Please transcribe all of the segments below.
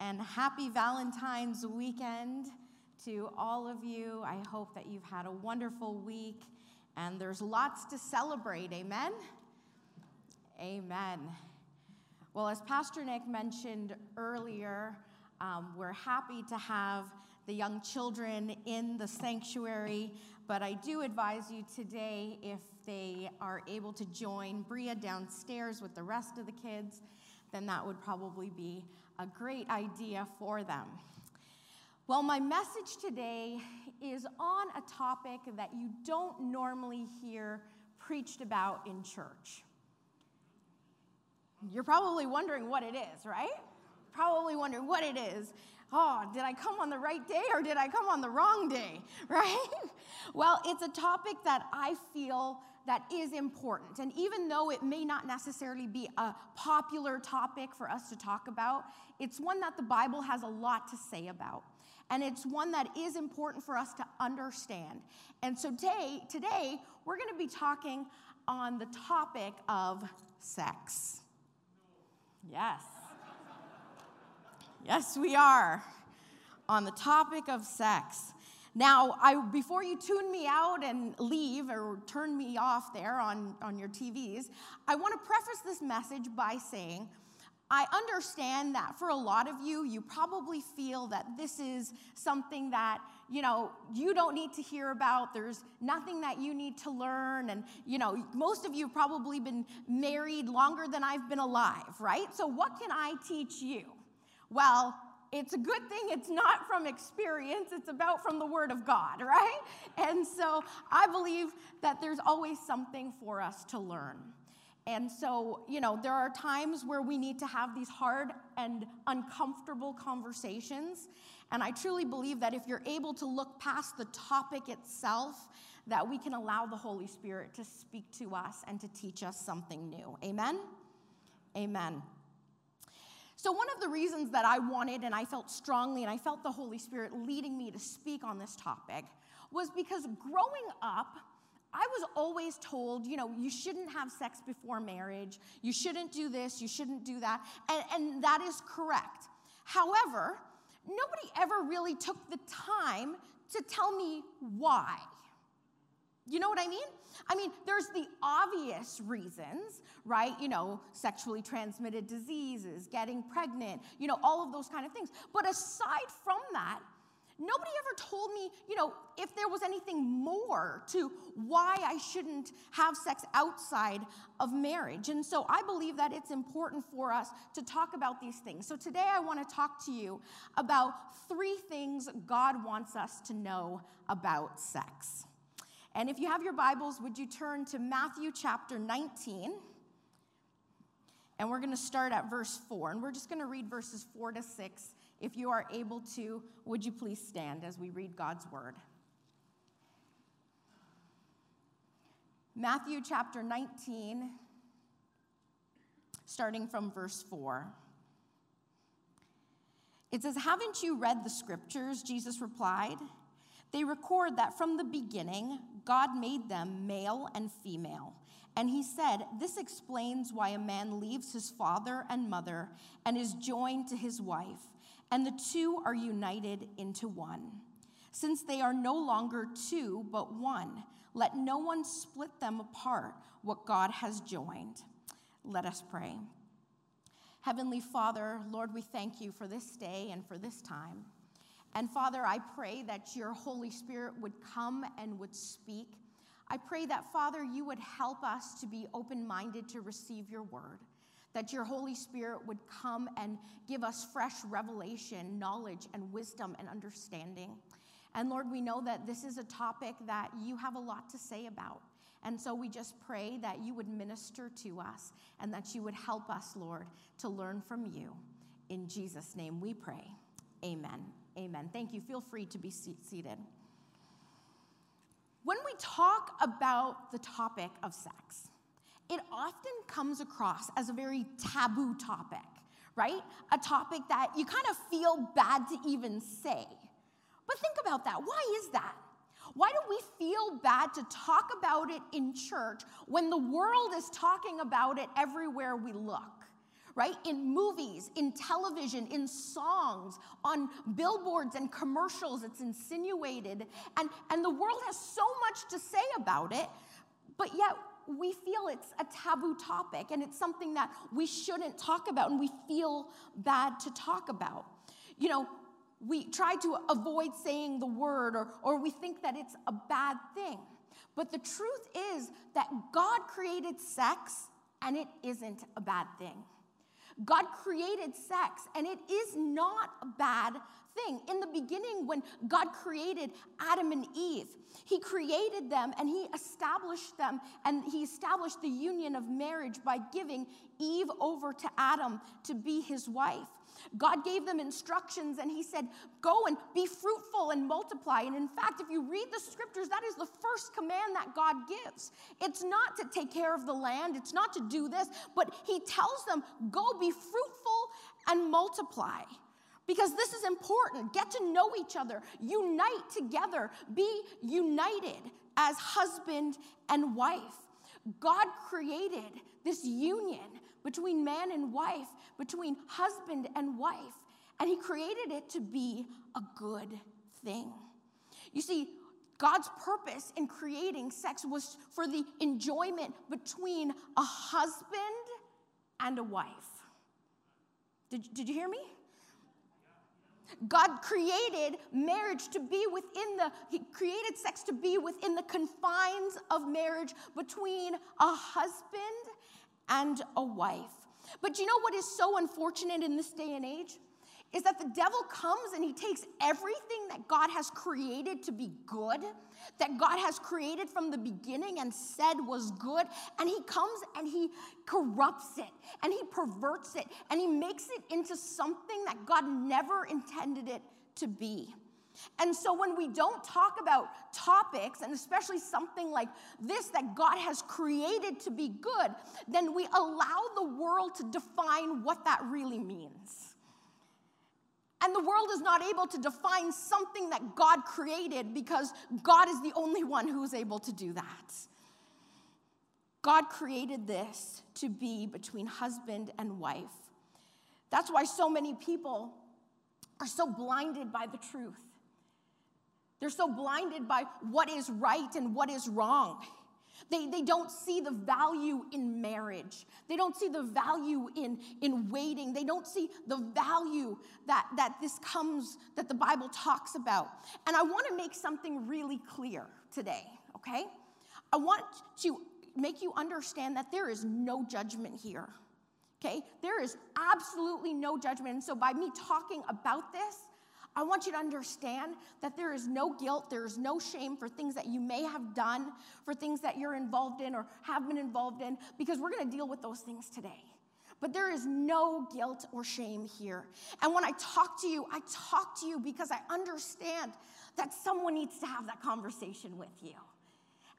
and happy Valentine's weekend to all of you. I hope that you've had a wonderful week, and there's lots to celebrate. Amen? Amen. Well, as Pastor Nick mentioned earlier, we're happy to have the young children in the sanctuary, but I do advise you today, if they are able to join Bria downstairs with the rest of the kids, then that would probably be a great idea for them. Well, my message today is on a topic that you don't normally hear preached about in church. You're probably wondering what it is, right? Probably wondering what it is. Oh, did I come on the right day or did I come on the wrong day, right? Well, it's a topic that I feel that is important. And even though it may not necessarily be a popular topic for us to talk about, it's one that the Bible has a lot to say about. And it's one that is important for us to understand. And so today we're going to be talking on the topic of sex. Yes. Yes, we are on the topic of sex. Now, before you tune me out and leave or turn me off there on your TVs, I want to preface this message by saying I understand that for a lot of you, you probably feel that this is something that, you know, you don't need to hear about. There's nothing that you need to learn. And, you know, most of you have probably been married longer than I've been alive, right? So what can I teach you? Well, it's a good thing it's not from experience, it's about from the Word of God, right? And so I believe that there's always something for us to learn. And so, you know, there are times where we need to have these hard and uncomfortable conversations. And I truly believe that if you're able to look past the topic itself, that we can allow the Holy Spirit to speak to us and to teach us something new. Amen? Amen. So one of the reasons that I wanted, and I felt strongly, and I felt the Holy Spirit leading me to speak on this topic, was because growing up, I was always told, you know, you shouldn't have sex before marriage, you shouldn't do this, you shouldn't do that, and that is correct. However, nobody ever really took the time to tell me why. You know what I mean? I mean, there's the obvious reasons, right? You know, sexually transmitted diseases, getting pregnant, you know, all of those kind of things. But aside from that, nobody ever told me, you know, if there was anything more to why I shouldn't have sex outside of marriage. And so I believe that it's important for us to talk about these things. So today I want to talk to you about three things God wants us to know about sex. And if you have your Bibles, would you turn to Matthew chapter 19? And we're going to start at verse 4. And we're just going to read verses 4 to 6. If you are able to, would you please stand as we read God's word? Matthew chapter 19, starting from verse 4. It says, "Haven't you read the scriptures?" Jesus replied. "They record that from the beginning, God made them male and female. And he said, 'This explains why a man leaves his father and mother and is joined to hhis wife, and the two are united into one. Since they are no longer two, but one, let no one split them apart, what God has joined.'" Let us pray. Heavenly Father, Lord, we thank you for this day and for this time. And Father, I pray that your Holy Spirit would come and would speak. I pray that, Father, you would help us to be open-minded to receive your word, that your Holy Spirit would come and give us fresh revelation, knowledge, and wisdom and understanding. And Lord, we know that this is a topic that you have a lot to say about. And so we just pray that you would minister to us and that you would help us, Lord, to learn from you. In Jesus' name we pray. Amen. Amen. Thank you. Feel free to be seated. When we talk about the topic of sex, it often comes across as a very taboo topic, right? A topic that you kind of feel bad to even say. But think about that. Why is that? Why do we feel bad to talk about it in church when the world is talking about it everywhere we look? right? In movies, in television, in songs, on billboards and commercials, it's insinuated. And the world has so much to say about it, but yet we feel it's a taboo topic and it's something that we shouldn't talk about and we feel bad to talk about. You know, we try to avoid saying the word or we think that it's a bad thing. But the truth is that God created sex and it isn't a bad thing. God created sex and it is not a bad thing. In the beginning, when God created Adam and Eve, he created them and he established them and he established the union of marriage by giving Eve over to Adam to be his wife. God gave them instructions and he said, go and be fruitful and multiply. And in fact, if you read the scriptures, that is the first command that God gives. It's not to take care of the land. It's not to do this. But he tells them, go be fruitful and multiply. Because this is important. Get to know each other. Unite together. Be united as husband and wife. God created this union between man and wife, between husband and wife, and he created it to be a good thing. You see, God's purpose in creating sex was for the enjoyment between a husband and a wife. Did you hear me? God created marriage to be within he created sex to be within the confines of marriage between a husband and a wife. But you know what is so unfortunate in this day and age? Is that the devil comes and he takes everything that God has created to be good, that God has created from the beginning and said was good, and he comes and he corrupts it, and he perverts it, and he makes it into something that God never intended it to be. And so when we don't talk about topics, and especially something like this that God has created to be good, then we allow the world to define what that really means. And the world is not able to define something that God created because God is the only one who is able to do that. God created this to be between husband and wife. That's why so many people are so blinded by the truth. They're so blinded by what is right and what is wrong. They don't see the value in marriage. They don't see the value in waiting. They don't see the value that this comes, that the Bible talks about. And I want to make something really clear today, okay? I want to make you understand that there is no judgment here, okay? There is absolutely no judgment. And so by me talking about this, I want you to understand that there is no guilt, there is no shame for things that you may have done, for things that you're involved in or have been involved in, because we're going to deal with those things today. But there is no guilt or shame here. And when I talk to you because I understand that someone needs to have that conversation with you.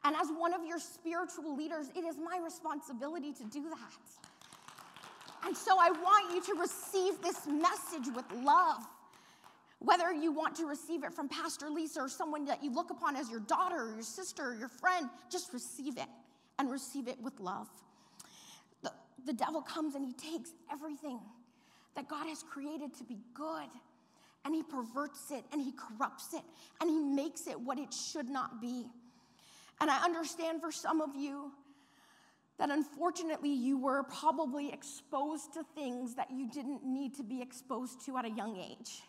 And as one of your spiritual leaders, it is my responsibility to do that. And so I want you to receive this message with love. Whether you want to receive it from Pastor Lisa or someone that you look upon as your daughter or your sister or your friend, just receive it and receive it with love. The devil comes and he takes everything that God has created to be good and he perverts it and he corrupts it and he makes it what it should not be. And I understand for some of you that unfortunately you were probably exposed to things that you didn't need to be exposed to at a young age.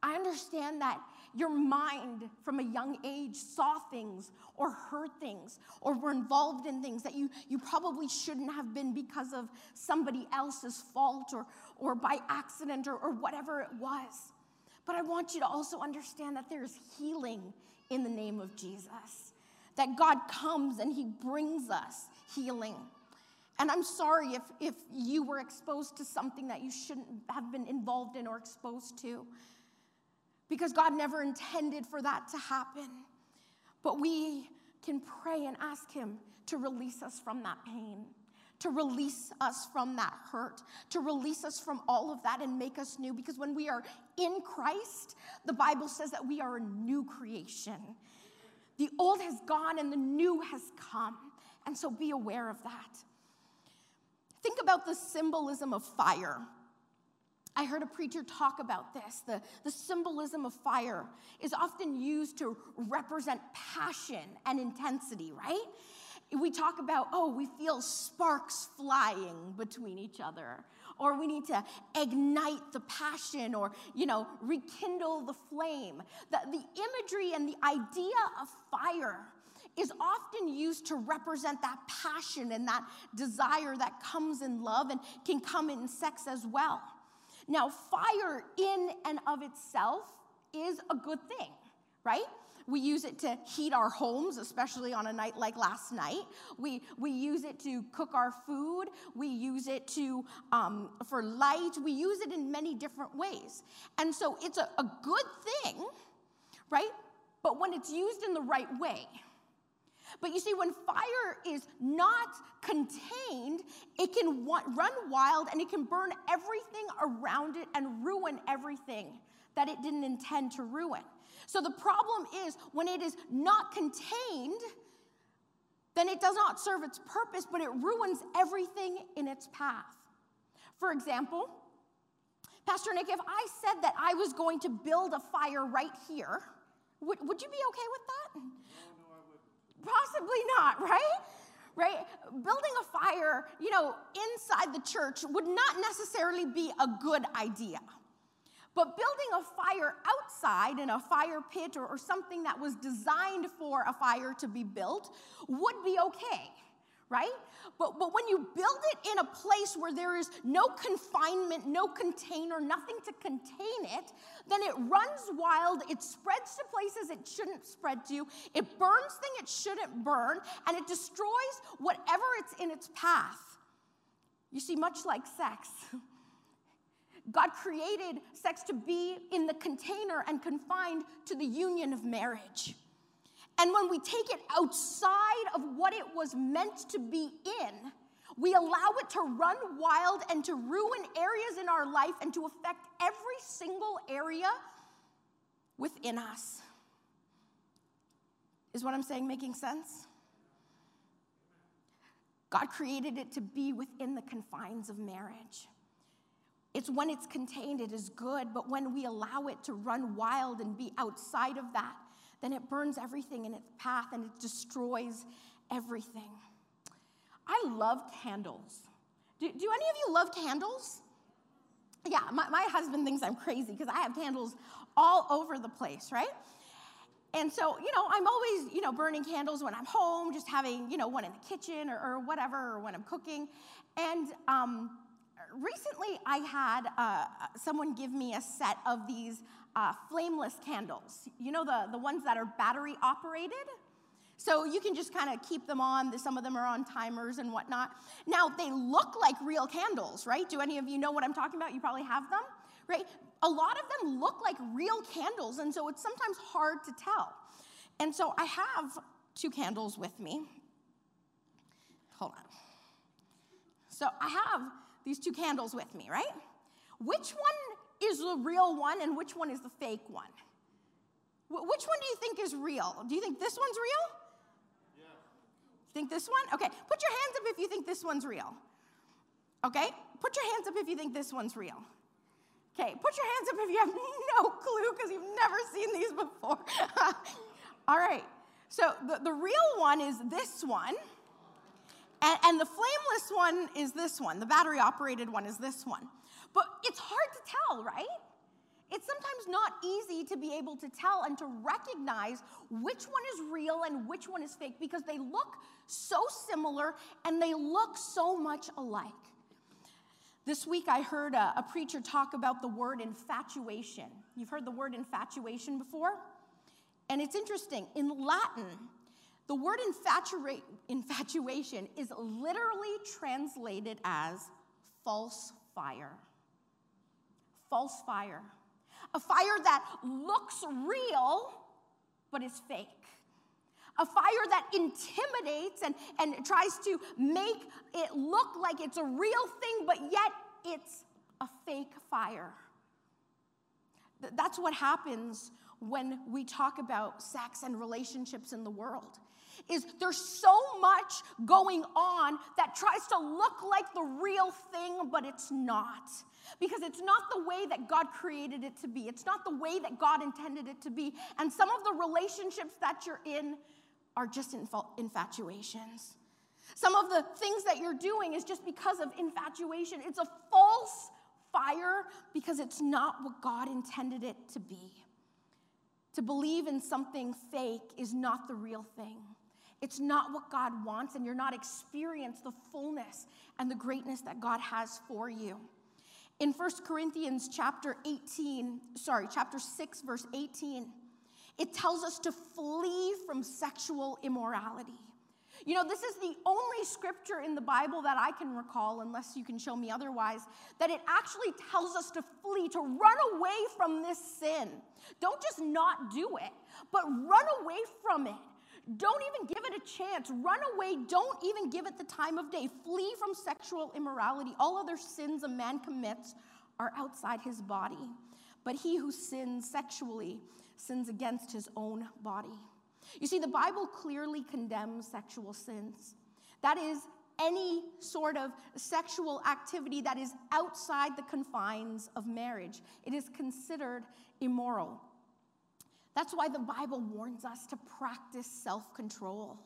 I understand that your mind from a young age saw things or heard things or were involved in things that you probably shouldn't have been because of somebody else's fault or by accident or whatever it was. But I want you to also understand that there is healing in the name of Jesus, that God comes and he brings us healing. And I'm sorry if you were exposed to something that you shouldn't have been involved in or exposed to, because God never intended for that to happen. But we can pray and ask him to release us from that pain, to release us from that hurt, to release us from all of that and make us new. Because when we are in Christ, the Bible says that we are a new creation. The old has gone and the new has come. And so be aware of that. Think about the symbolism of fire. I heard a preacher talk about this. The symbolism of fire is often used to represent passion and intensity, right? We talk about, oh, we feel sparks flying between each other, or we need to ignite the passion, or, rekindle the flame. The imagery and the idea of fire is often used to represent that passion and that desire that comes in love and can come in sex as well. Now, fire in and of itself is a good thing, right? We use it to heat our homes, especially on a night like last night. We use it to cook our food. We use it to for light. We use it in many different ways. And so it's a good thing, right? But when it's used in the right way. But you see, when fire is not contained, it can run wild and it can burn everything around it and ruin everything that it didn't intend to ruin. So the problem is when it is not contained, then it does not serve its purpose, but it ruins everything in its path. For example, Pastor Nick, if I said that I was going to build a fire right here, would you be okay with that? Possibly not, right? Right? Building a fire, inside the church would not necessarily be a good idea. But building a fire outside in a fire pit or something that was designed for a fire to be built would be okay, right? But when you build it in a place where there is no confinement, no container, nothing to contain it, then it runs wild, it spreads to places it shouldn't spread to, it burns things it shouldn't burn, and it destroys whatever it's in its path. You see, much like sex, God created sex to be in the container and confined to the union of marriage. And when we take it outside of what it was meant to be in, we allow it to run wild and to ruin areas in our life and to affect every single area within us. Is what I'm saying making sense? God created it to be within the confines of marriage. It's when it's contained, it is good, but when we allow it to run wild and be outside of that, then it burns everything in its path and it destroys everything. I love candles. Do any of you love candles? Yeah, my husband thinks I'm crazy because I have candles all over the place, right? And so, I'm always, burning candles when I'm home, just having, one in the kitchen or whatever, or when I'm cooking. And recently I had someone give me a set of these flameless candles. The ones that are battery operated? So you can just kind of keep them on. Some of them are on timers and whatnot. Now, they look like real candles, right? Do any of you know what I'm talking about? You probably have them, right? A lot of them look like real candles, and so it's sometimes hard to tell. And so I have two candles with me. Hold on. So I have these two candles with me, right? Which one is the real one and which one is the fake one? Which one do you think is real? Do you think this one's real? Think this one? Okay, put your hands up if you think this one's real. Okay, put your hands up if you think this one's real. Okay, put your hands up if you have no clue because you've never seen these before. All right, so the real one is this one, and the flameless one is this one. The battery-operated one is this one. But it's hard to tell, right? It's sometimes not easy to be able to tell and to recognize which one is real and which one is fake because they look so similar and they look so much alike. This week I heard a preacher talk about the word infatuation. You've heard the word infatuation before? And it's interesting. In Latin, the word infatuation is literally translated as false fire. False fire. A fire that looks real, but is fake. A fire that intimidates and tries to make it look like it's a real thing, but yet it's a fake fire. That's what happens when we talk about sex and relationships in the world, is there's so much going on that tries to look like the real thing, but it's not. Because it's not the way that God created it to be. It's not the way that God intended it to be. And some of the relationships that you're in are just infatuations. Some of the things that you're doing is just because of infatuation. It's a false fire because it's not what God intended it to be. To believe in something fake is not the real thing. It's not what God wants, and you're not experiencing the fullness and the greatness that God has for you. In 1 Corinthians chapter 6, verse 18, it tells us to flee from sexual immorality. You know, this is the only scripture in the Bible that I can recall, unless you can show me otherwise, that it actually tells us to flee, to run away from this sin. Don't just not do it, but run away from it. Don't even give it a chance. Run away. Don't even give it the time of day. Flee from sexual immorality. All other sins a man commits are outside his body, but he who sins sexually sins against his own body. You see, the Bible clearly condemns sexual sins. That is any sort of sexual activity that is outside the confines of marriage. It is considered immoral. That's why the Bible warns us to practice self-control,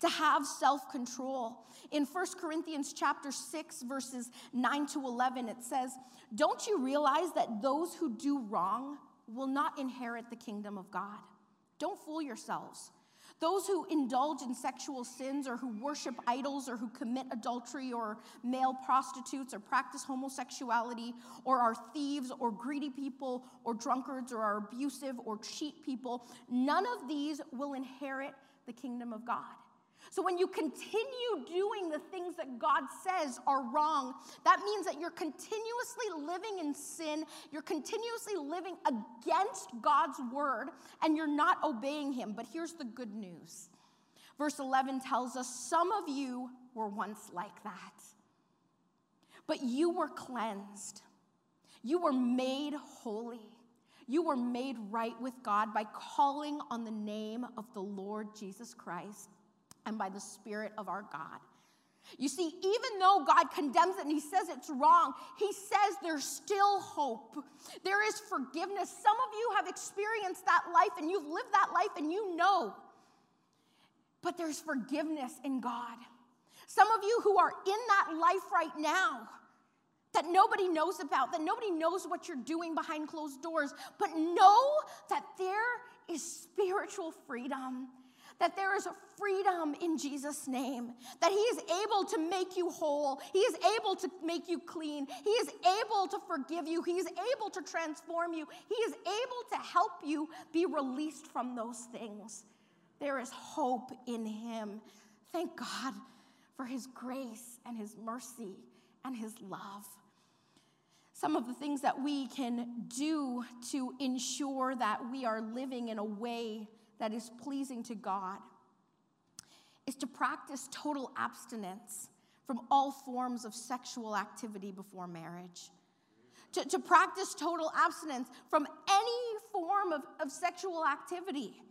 to have self-control. In 1 Corinthians chapter 6, verses 9 to 11, it says, "Don't you realize that those who do wrong will not inherit the kingdom of God? Don't fool yourselves. Those who indulge in sexual sins or who worship idols or who commit adultery or male prostitutes or practice homosexuality or are thieves or greedy people or drunkards or are abusive or cheat people, none of these will inherit the kingdom of God." So when you continue doing the things that God says are wrong, that means that you're continuously living in sin, you're continuously living against God's word, and you're not obeying him. But here's the good news. Verse 11 tells us, "Some of you were once like that, but you were cleansed. You were made holy. You were made right with God by calling on the name of the Lord Jesus Christ, and by the Spirit of our God." You see, even though God condemns it and he says it's wrong, he says there's still hope. There is forgiveness. Some of you have experienced that life and you've lived that life and you know. But there's forgiveness in God. Some of you who are in that life right now that nobody knows about, that nobody knows what you're doing behind closed doors, but know that there is spiritual freedom, that there is a freedom in Jesus' name, that he is able to make you whole, he is able to make you clean, he is able to forgive you, he is able to transform you, he is able to help you be released from those things. There is hope in him. Thank God for his grace and his mercy and his love. Some of the things that we can do to ensure that we are living in a way that is pleasing to God is to practice total abstinence from all forms of sexual activity before marriage. To practice total abstinence from any form of sexual activity.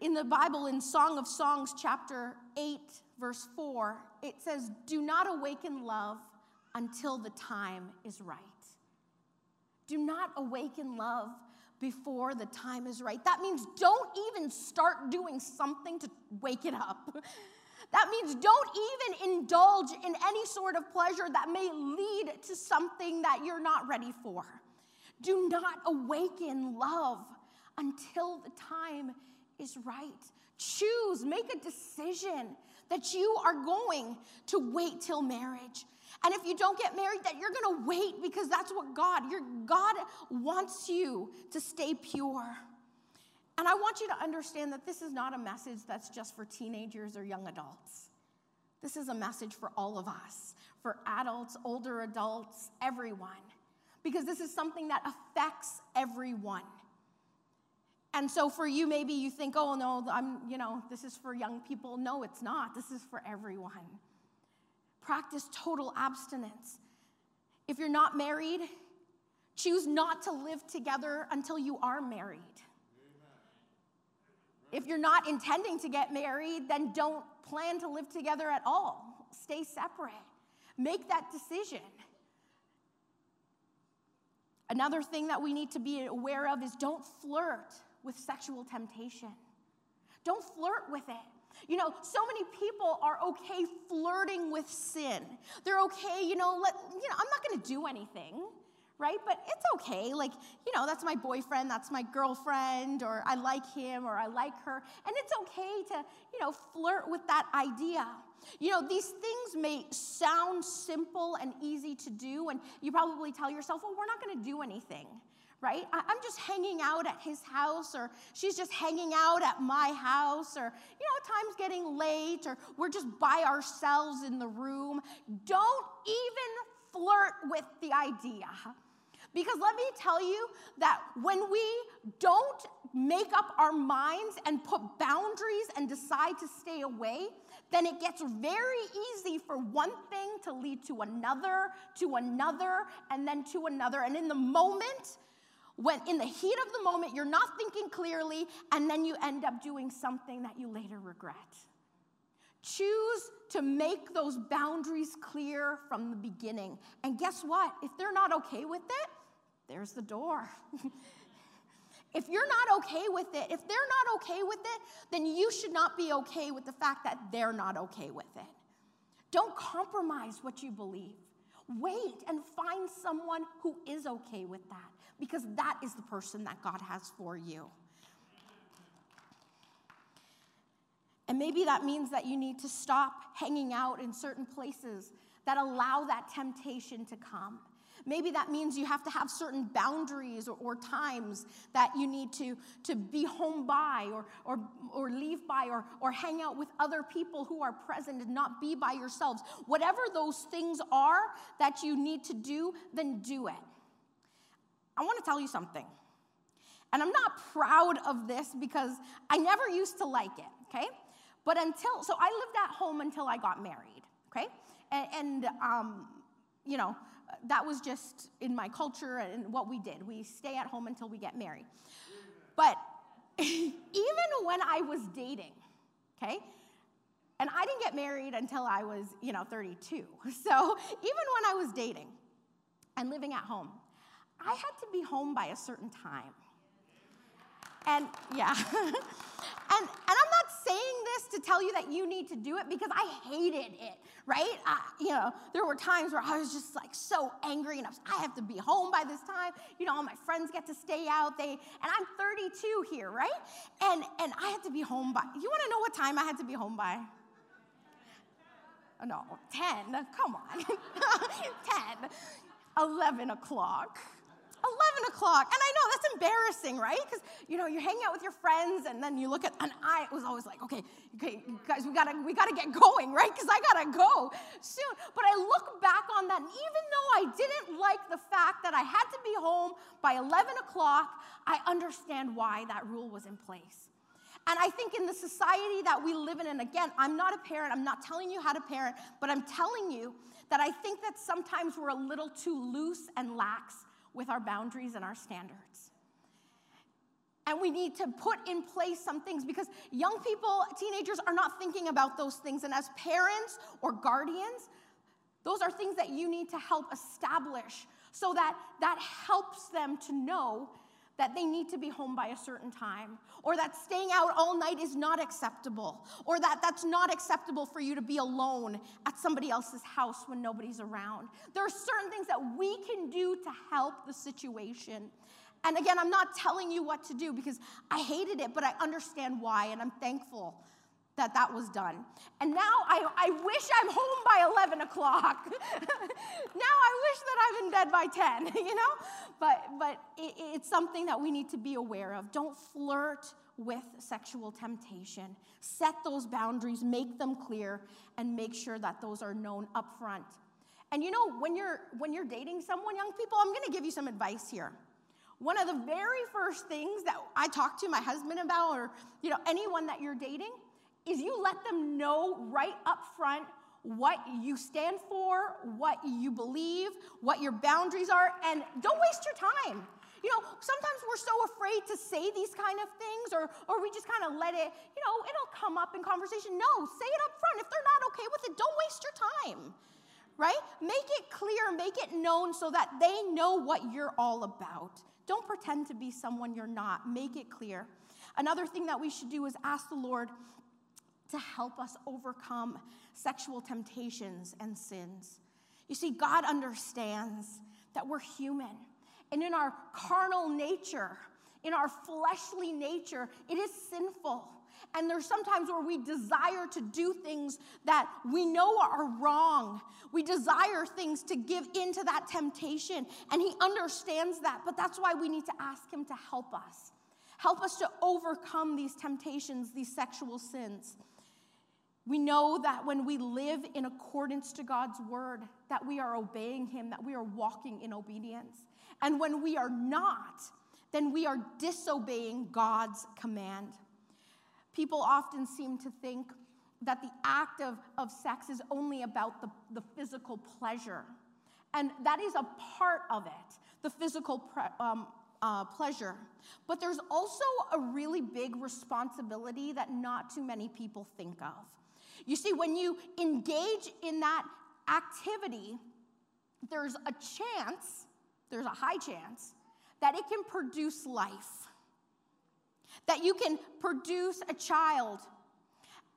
In the Bible, in Song of Songs, chapter 8, verse 4, it says, "Do not awaken love until the time is right." Do not awaken love before the time is right. That means don't even start doing something to wake it up. That means don't even indulge in any sort of pleasure that may lead to something that you're not ready for. Do not awaken love until the time is right. Choose, make a decision that you are going to wait till marriage. And if you don't get married, that you're going to wait because that's what God wants you to stay pure. And I want you to understand that this is not a message that's just for teenagers or young adults. This is a message for all of us, for adults, older adults, everyone, because this is something that affects everyone. And so for you, maybe you think, "Oh no, this is for young people." No, it's not. This is for everyone. Practice total abstinence. If you're not married, choose not to live together until you are married. If you're not intending to get married, then don't plan to live together at all. Stay separate. Make that decision. Another thing that we need to be aware of is don't flirt with sexual temptation. Don't flirt with it. You know, so many people are okay flirting with sin. They're okay, I'm not going to do anything, right? But it's okay. Like, that's my boyfriend, that's my girlfriend, or I like him, or I like her. And it's okay to, flirt with that idea. These things may sound simple and easy to do, and you probably tell yourself, well, we're not going to do anything, right? I'm just hanging out at his house, or she's just hanging out at my house, or, time's getting late, or we're just by ourselves in the room. Don't even flirt with the idea. Because let me tell you that when we don't make up our minds and put boundaries and decide to stay away, then it gets very easy for one thing to lead to another, and then to another. And in the moment, when in the heat of the moment, you're not thinking clearly, and then you end up doing something that you later regret. Choose to make those boundaries clear from the beginning. And guess what? If they're not okay with it, there's the door. If you're not okay with it, if they're not okay with it, then you should not be okay with the fact that they're not okay with it. Don't compromise what you believe. Wait and find someone who is okay with that, because that is the person that God has for you. And maybe that means that you need to stop hanging out in certain places that allow that temptation to come. Maybe that means you have to have certain boundaries or times that you need to be home by or leave by or hang out with other people who are present and not be by yourselves. Whatever those things are that you need to do, then do it. I want to tell you something. And I'm not proud of this because I never used to like it, okay? But so I lived at home until I got married, okay? And that was just in my culture and what we did. We stay at home until we get married. But even when I was dating, okay, and I didn't get married until I was, 32. So even when I was dating and living at home, I had to be home by a certain time. And yeah, and I'm not saying this to tell you that you need to do it, because I hated it, right? There were times where I was just like so angry, and I have to be home by this time. All my friends get to stay out. And I'm 32 here, right? And I had to be home by. You want to know what time I had to be home by? Oh, no, 10. Come on, 10, 11 o'clock. 11 o'clock, and I know that's embarrassing, right? Because, you're hanging out with your friends, and then you look at, and I was always like, okay, guys, we gotta get going, right? Because I gotta go soon. But I look back on that, and even though I didn't like the fact that I had to be home by 11 o'clock, I understand why that rule was in place. And I think in the society that we live in, and again, I'm not a parent, I'm not telling you how to parent, but I'm telling you that I think that sometimes we're a little too loose and lax with our boundaries and our standards. And we need to put in place some things, because young people, teenagers, are not thinking about those things. And as parents or guardians, those are things that you need to help establish so that helps them to know that they need to be home by a certain time, or that staying out all night is not acceptable, or that that's not acceptable for you to be alone at somebody else's house when nobody's around. There are certain things that we can do to help the situation. And again, I'm not telling you what to do, because I hated it, but I understand why, and I'm thankful that that was done. And now I wish I'm home by 11 o'clock. Now I wish that I'm in bed by 10, But it's something that we need to be aware of. Don't flirt with sexual temptation. Set those boundaries, make them clear, and make sure that those are known up front. And when you're dating someone, young people, I'm going to give you some advice here. One of the very first things that I talk to my husband about, or anyone that you're dating, is you let them know right up front what you stand for, what you believe, what your boundaries are, and don't waste your time. You know, sometimes we're so afraid to say these kind of things, or we just kind of let it, you know, it'll come up in conversation. No, say it up front. If they're not okay with it, don't waste your time, right? Make it clear, make it known so that they know what you're all about. Don't pretend to be someone you're not. Make it clear. Another thing that we should do is ask the Lord to help us overcome sexual temptations and sins. You see, God understands that we're human. And in our carnal nature, in our fleshly nature, it is sinful. And there's sometimes where we desire to do things that we know are wrong. We desire things to give into that temptation. And he understands that, but that's why we need to ask him to help us. Help us to overcome these temptations, these sexual sins. We know that when we live in accordance to God's word, that we are obeying him, that we are walking in obedience. And when we are not, then we are disobeying God's command. People often seem to think that the act of sex is only about the physical pleasure. And that is a part of it, the physical pleasure. But there's also a really big responsibility that not too many people think of. You see, when you engage in that activity, there's a chance, there's a high chance, that it can produce life, that you can produce a child.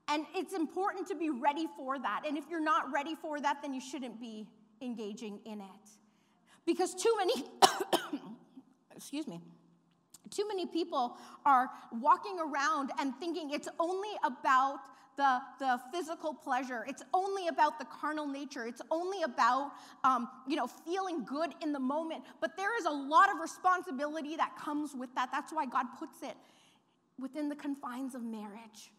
And it's important to be ready for that. And if you're not ready for that, then you shouldn't be engaging in it. Because too many people are walking around and thinking it's only about the physical pleasure. It's only about the carnal nature. It's only about, feeling good in the moment. But there is a lot of responsibility that comes with that. That's why God puts it within the confines of marriage.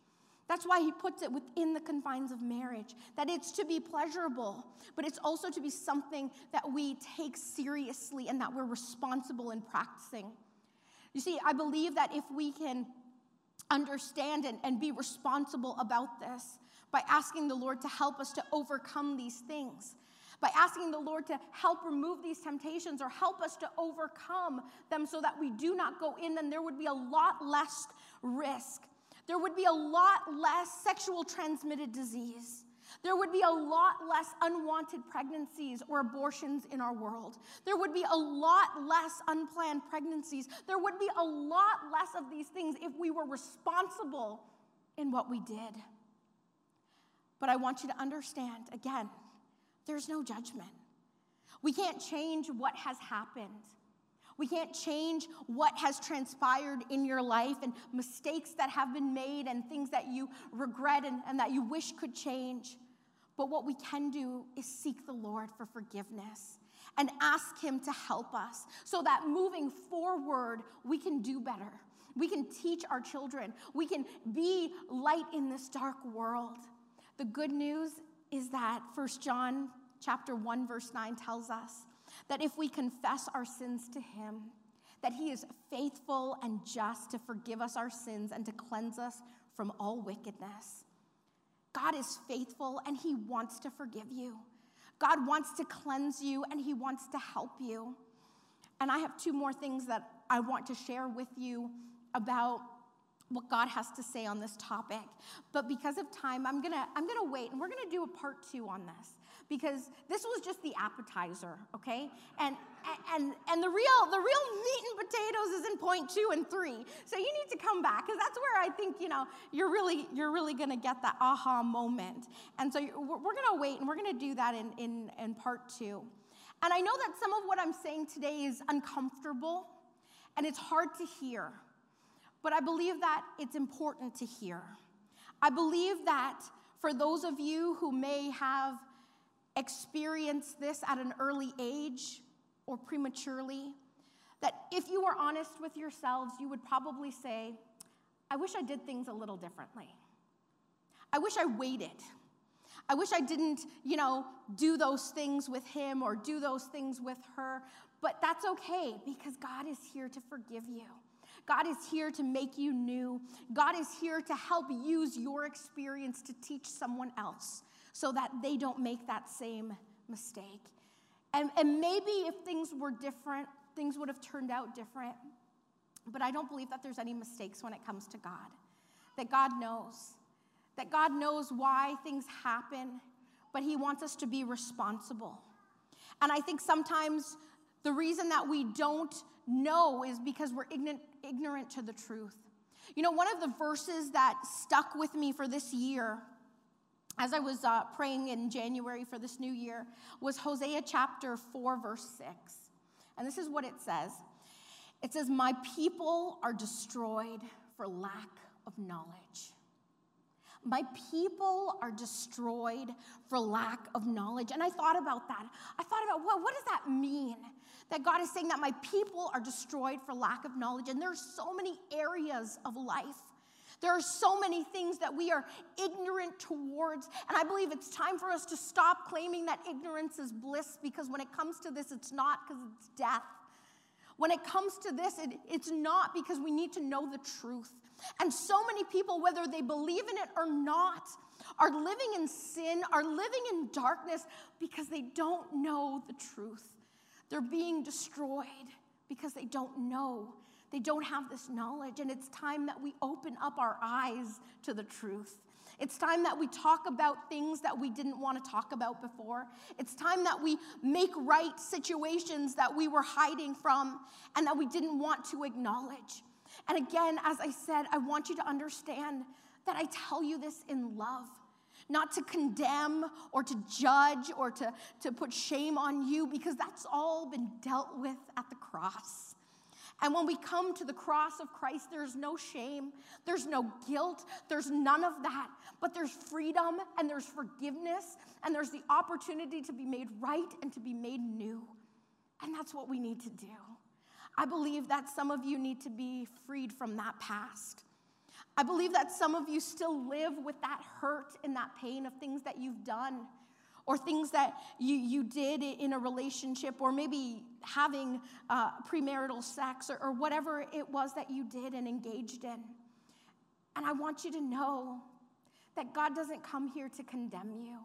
That's why he puts it within the confines of marriage, that it's to be pleasurable, but it's also to be something that we take seriously and that we're responsible in practicing. You see, I believe that if we can understand and be responsible about this by asking the Lord to help us to overcome these things, by asking the Lord to help remove these temptations or help us to overcome them so that we do not go in, then there would be a lot less risk. There would be a lot less sexual transmitted disease. There would be a lot less unwanted pregnancies or abortions in our world. There would be a lot less unplanned pregnancies. There would be a lot less of these things if we were responsible in what we did. But I want you to understand, again, there's no judgment. We can't change what has happened. We can't change what has transpired in your life and mistakes that have been made and things that you regret and that you wish could change. But what we can do is seek the Lord for forgiveness and ask him to help us so that moving forward, we can do better. We can teach our children. We can be light in this dark world. The good news is that 1 John chapter 1, verse 9 tells us that if we confess our sins to him, that he is faithful and just to forgive us our sins and to cleanse us from all wickedness. God is faithful and he wants to forgive you. God wants to cleanse you and he wants to help you. And I have two more things that I want to share with you about what God has to say on this topic. But because of time, I'm gonna wait, and we're gonna do a part two on this, because this was just the appetizer, okay? And the real meat and potatoes is in point 2 and 3. So you need to come back, because that's where I think, you're really gonna get that aha moment. And so we're gonna wait, and we're gonna do that in part 2. And I know that some of what I'm saying today is uncomfortable, and it's hard to hear. But I believe that it's important to hear. I believe that for those of you who may have experienced this at an early age or prematurely, that if you were honest with yourselves, you would probably say, I wish I did things a little differently. I wish I waited. I wish I didn't, do those things with him or do those things with her. But that's okay, because God is here to forgive you. God is here to make you new. God is here to help use your experience to teach someone else. so that they don't make that same mistake. And maybe if things were different, things would have turned out different. But I don't believe that there's any mistakes when it comes to God. That God knows. That God knows why things happen, but he wants us to be responsible. And I think sometimes the reason that we don't know is because we're ignorant to the truth. You know, one of the verses that stuck with me for this year, as I was praying in January for this new year, was Hosea chapter 4, verse 6. And this is what it says. It says, "My people are destroyed for lack of knowledge." My people are destroyed for lack of knowledge. And I thought about that. I thought about, well, what does that mean? That God is saying that my people are destroyed for lack of knowledge. And there are so many areas of life. There are so many things that we are ignorant towards. And I believe it's time for us to stop claiming that ignorance is bliss, because when it comes to this, it's not, because it's death. When it comes to this, it's not, because we need to know the truth. And so many people, whether they believe in it or not, are living in sin, are living in darkness, because they don't know the truth. They're being destroyed because they don't know. They don't have this knowledge. And it's time that we open up our eyes to the truth. It's time that we talk about things that we didn't want to talk about before. It's time that we make right situations that we were hiding from and that we didn't want to acknowledge. And again, as I said, I want you to understand that I tell you this in love, not to condemn or to judge or to put shame on you, because that's all been dealt with at the cross. And when we come to the cross of Christ, there's no shame, there's no guilt, there's none of that. But there's freedom and there's forgiveness and there's the opportunity to be made right and to be made new. And that's what we need to do. I believe that some of you need to be freed from that past. I believe that some of you still live with that hurt and that pain of things that you've done, or things that you did in a relationship, or maybe having premarital sex, or whatever it was that you did and engaged in. And I want you to know that God doesn't come here to condemn you,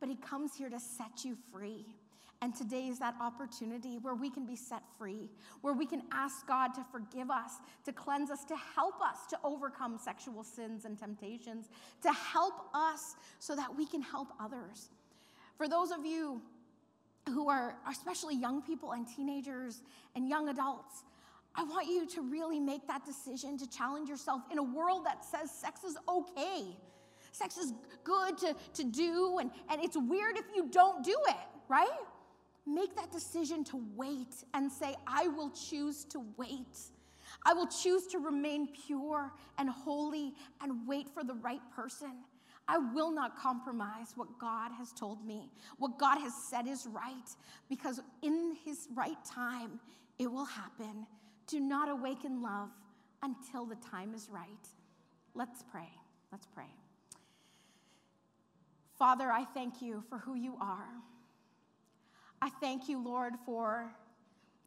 but he comes here to set you free. And today is that opportunity where we can be set free, where we can ask God to forgive us, to cleanse us, to help us to overcome sexual sins and temptations, to help us so that we can help others. For those of you who are especially young people and teenagers and young adults, I want you to really make that decision to challenge yourself in a world that says sex is okay. Sex is good to do, and it's weird if you don't do it, right? Make that decision to wait and say, I will choose to wait. I will choose to remain pure and holy and wait for the right person. I will not compromise what God has told me, what God has said is right, because in his right time, it will happen. Do not awaken love until the time is right. Let's pray. Let's pray. Father, I thank you for who you are. I thank you, Lord, for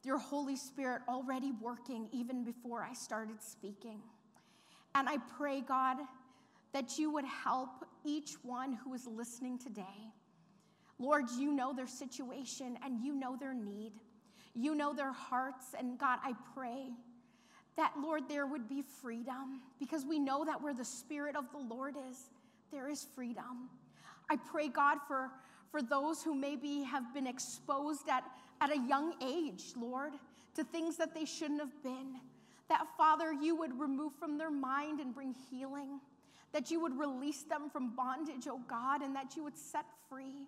your Holy Spirit already working even before I started speaking. And I pray, God, that you would help each one who is listening today. Lord, you know their situation and you know their need. You know their hearts. And God, I pray that, Lord, there would be freedom, because we know that where the Spirit of the Lord is, there is freedom. I pray, God, for those who maybe have been exposed at a young age, Lord, to things that they shouldn't have been, that, Father, you would remove from their mind and bring healing, that you would release them from bondage, oh God, and that you would set free.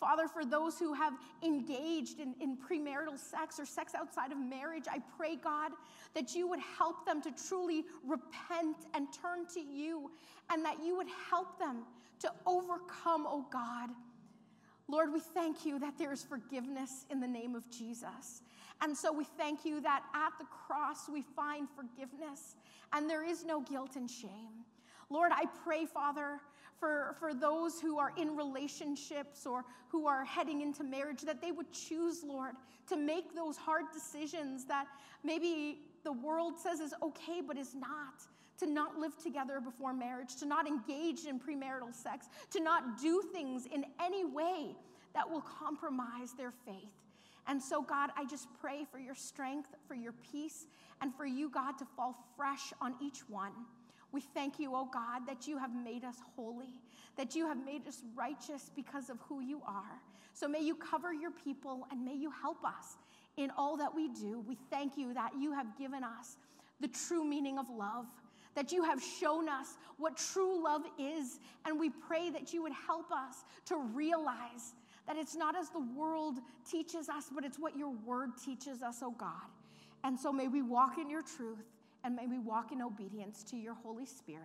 Father, for those who have engaged in premarital sex or sex outside of marriage, I pray, God, that you would help them to truly repent and turn to you, and that you would help them to overcome, oh God. Lord, we thank you that there is forgiveness in the name of Jesus. And so we thank you that at the cross we find forgiveness and there is no guilt and shame. Lord, I pray, Father, for those who are in relationships or who are heading into marriage, that they would choose, Lord, to make those hard decisions that maybe the world says is okay but is not, to not live together before marriage, to not engage in premarital sex, to not do things in any way that will compromise their faith. And so, God, I just pray for your strength, for your peace, and for you, God, to fall fresh on each one. We thank you, oh God, that you have made us holy, that you have made us righteous because of who you are. So may you cover your people and may you help us in all that we do. We thank you that you have given us the true meaning of love, that you have shown us what true love is, and we pray that you would help us to realize that it's not as the world teaches us, but it's what your word teaches us, oh God. And so may we walk in your truth, and may we walk in obedience to your Holy Spirit.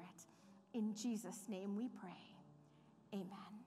In Jesus' name we pray. Amen.